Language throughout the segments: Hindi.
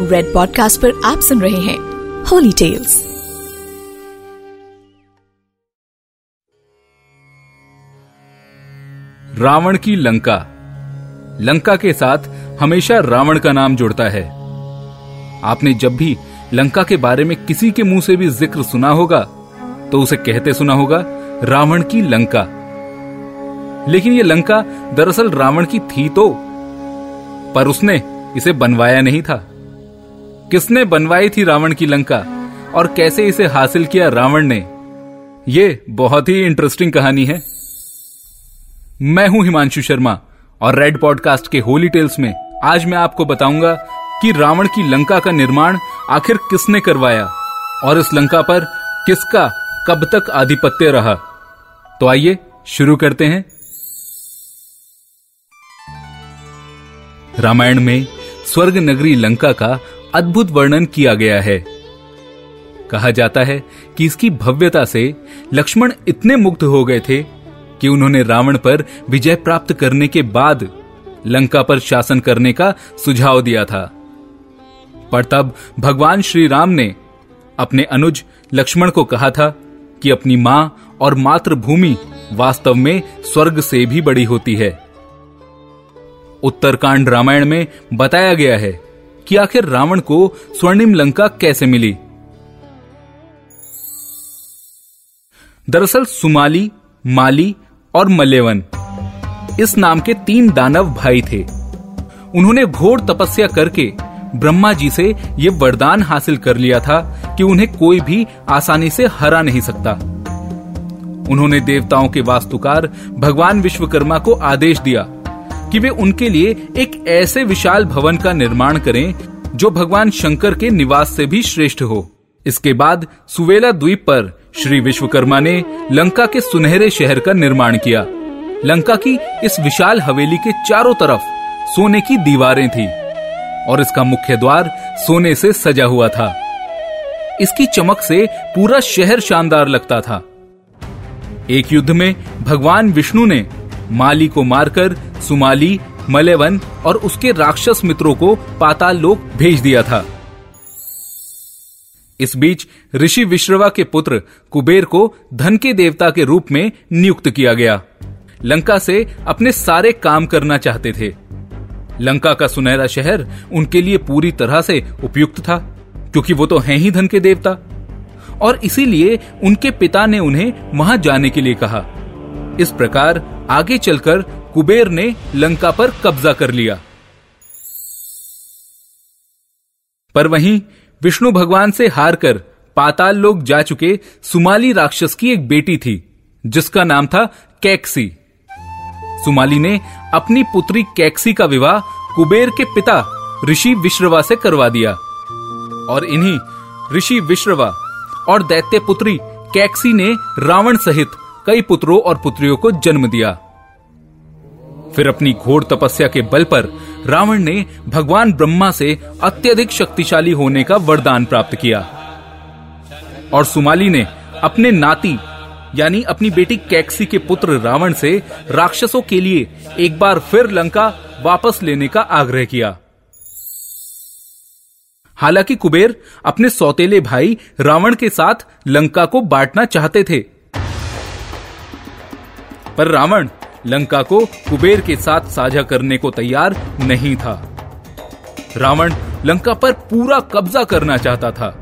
रेड पॉडकास्ट पर आप सुन रहे हैं होली टेल्स। रावण की लंका। लंका के साथ हमेशा रावण का नाम जुड़ता है। आपने जब भी लंका के बारे में किसी के मुंह से भी जिक्र सुना होगा तो उसे कहते सुना होगा रावण की लंका। लेकिन यह लंका दरअसल रावण की थी तो, पर उसने इसे बनवाया नहीं था। किसने बनवाई थी रावण की लंका और कैसे इसे हासिल किया रावण ने, यह बहुत ही इंटरेस्टिंग कहानी है। मैं हूं हिमांशु शर्मा और रेड पॉडकास्ट के होली टेल्स में आज मैं आपको बताऊंगा कि रावण की लंका का निर्माण आखिर किसने करवाया और इस लंका पर किसका कब तक आधिपत्य रहा। तो आइए शुरू करते हैं। रामायण में स्वर्ग नगरी लंका का अद्भुत वर्णन किया गया है। कहा जाता है कि इसकी भव्यता से लक्ष्मण इतने मुग्ध हो गए थे कि उन्होंने रावण पर विजय प्राप्त करने के बाद लंका पर शासन करने का सुझाव दिया था। पर तब भगवान श्री राम ने अपने अनुज लक्ष्मण को कहा था कि अपनी माँ और मातृभूमि वास्तव में स्वर्ग से भी बड़ी होती है। उत्तरकांड रामायण में बताया गया है कि आखिर रावण को स्वर्णिम लंका कैसे मिली। दरअसल सुमाली, माली और मल्लेवन इस नाम के तीन दानव भाई थे। उन्होंने घोर तपस्या करके ब्रह्मा जी से यह वरदान हासिल कर लिया था कि उन्हें कोई भी आसानी से हरा नहीं सकता। उन्होंने देवताओं के वास्तुकार भगवान विश्वकर्मा को आदेश दिया कि वे उनके लिए एक ऐसे विशाल भवन का निर्माण करें जो भगवान शंकर के निवास से भी श्रेष्ठ हो। इसके बाद सुवेला द्वीप पर श्री विश्वकर्मा ने लंका के सुनहरे शहर का निर्माण किया। लंका की इस विशाल हवेली के चारों तरफ सोने की दीवारें थीं और इसका मुख्य द्वार सोने से सजा हुआ था। इसकी चमक से पूरा शहर शानदार लगता था। एक युद्ध में भगवान विष्णु ने माली को मारकर सुमाली, मल्लेवन और उसके राक्षस मित्रों को पाताल लोक भेज दिया था। इस बीच ऋषि विश्रवा के पुत्र कुबेर को धन के देवता के रूप में नियुक्त किया गया। लंका से अपने सारे काम करना चाहते थे। लंका का सुनहरा शहर उनके लिए पूरी तरह से उपयुक्त था क्योंकि वो तो हैं ही धन के देवता, और इसीलिए उनके पिता ने उन्हें वहां जाने के लिए कहा। इस प्रकार आगे चलकर कुबेर ने लंका पर कब्जा कर लिया। पर वहीं विष्णु भगवान से हारकर पाताल लोक जा चुके सुमाली राक्षस की एक बेटी थी जिसका नाम था कैकसी। सुमाली ने अपनी पुत्री कैकसी का विवाह कुबेर के पिता ऋषि विश्रवा से करवा दिया और इन्हीं ऋषि विश्रवा और दैत्य पुत्री कैकसी ने रावण सहित कई पुत्रों और पुत्रियों को जन्म दिया। फिर अपनी घोर तपस्या के बल पर रावण ने भगवान ब्रह्मा से अत्यधिक शक्तिशाली होने का वरदान प्राप्त किया और सुमाली ने अपने नाती यानी अपनी बेटी कैकसी के पुत्र रावण से राक्षसों के लिए एक बार फिर लंका वापस लेने का आग्रह किया। हालांकि कुबेर अपने सौतेले भाई रावण के साथ लंका को बांटना चाहते थे, पर रावण लंका को कुबेर के साथ साझा करने को तैयार नहीं था। रावण लंका पर पूरा कब्जा करना चाहता था,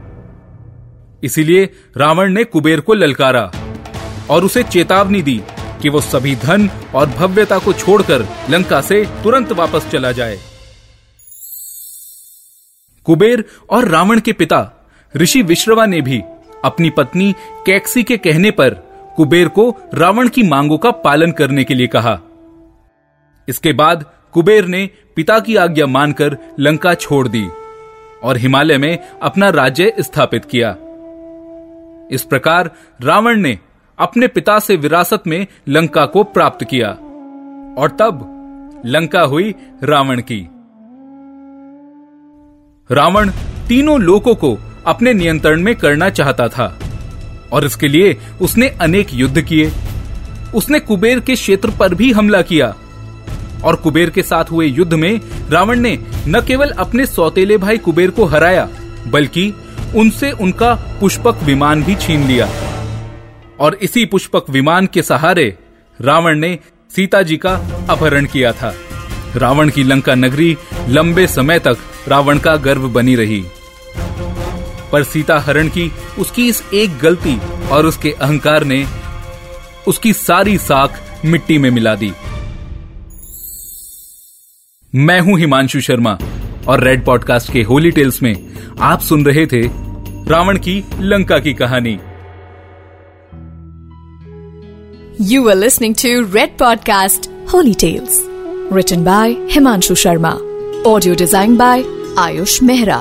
इसीलिए रावण ने कुबेर को ललकारा और उसे चेतावनी दी कि वो सभी धन और भव्यता को छोड़कर लंका से तुरंत वापस चला जाए। कुबेर और रावण के पिता ऋषि विश्रवा ने भी अपनी पत्नी कैकसी के कहने पर कुबेर को रावण की मांगों का पालन करने के लिए कहा। इसके बाद कुबेर ने पिता की आज्ञा मानकर लंका छोड़ दी और हिमालय में अपना राज्य स्थापित किया। इस प्रकार रावण ने अपने पिता से विरासत में लंका को प्राप्त किया और तब लंका हुई रावण की। रावण तीनों लोकों को अपने नियंत्रण में करना चाहता था और इसके लिए उसने अनेक युद्ध किए। उसने कुबेर के क्षेत्र पर भी हमला किया और कुबेर के साथ हुए युद्ध में रावण ने न केवल अपने सौतेले भाई कुबेर को हराया बल्कि उनसे उनका पुष्पक विमान भी छीन लिया। और इसी पुष्पक विमान के सहारे रावण ने सीता जी का अपहरण किया था। रावण की लंका नगरी लंबे समय तक रावण का गर्व बनी रही, पर सीता हरण की उसकी इस एक गलती और उसके अहंकार ने उसकी सारी साख मिट्टी में मिला दी। मैं हूं हिमांशु शर्मा और रेड पॉडकास्ट के होली टेल्स में आप सुन रहे थे रावण की लंका की कहानी। You are listening to Red Podcast Holy Tales, written by Himanshu Sharma, audio designed by Ayush Mehra.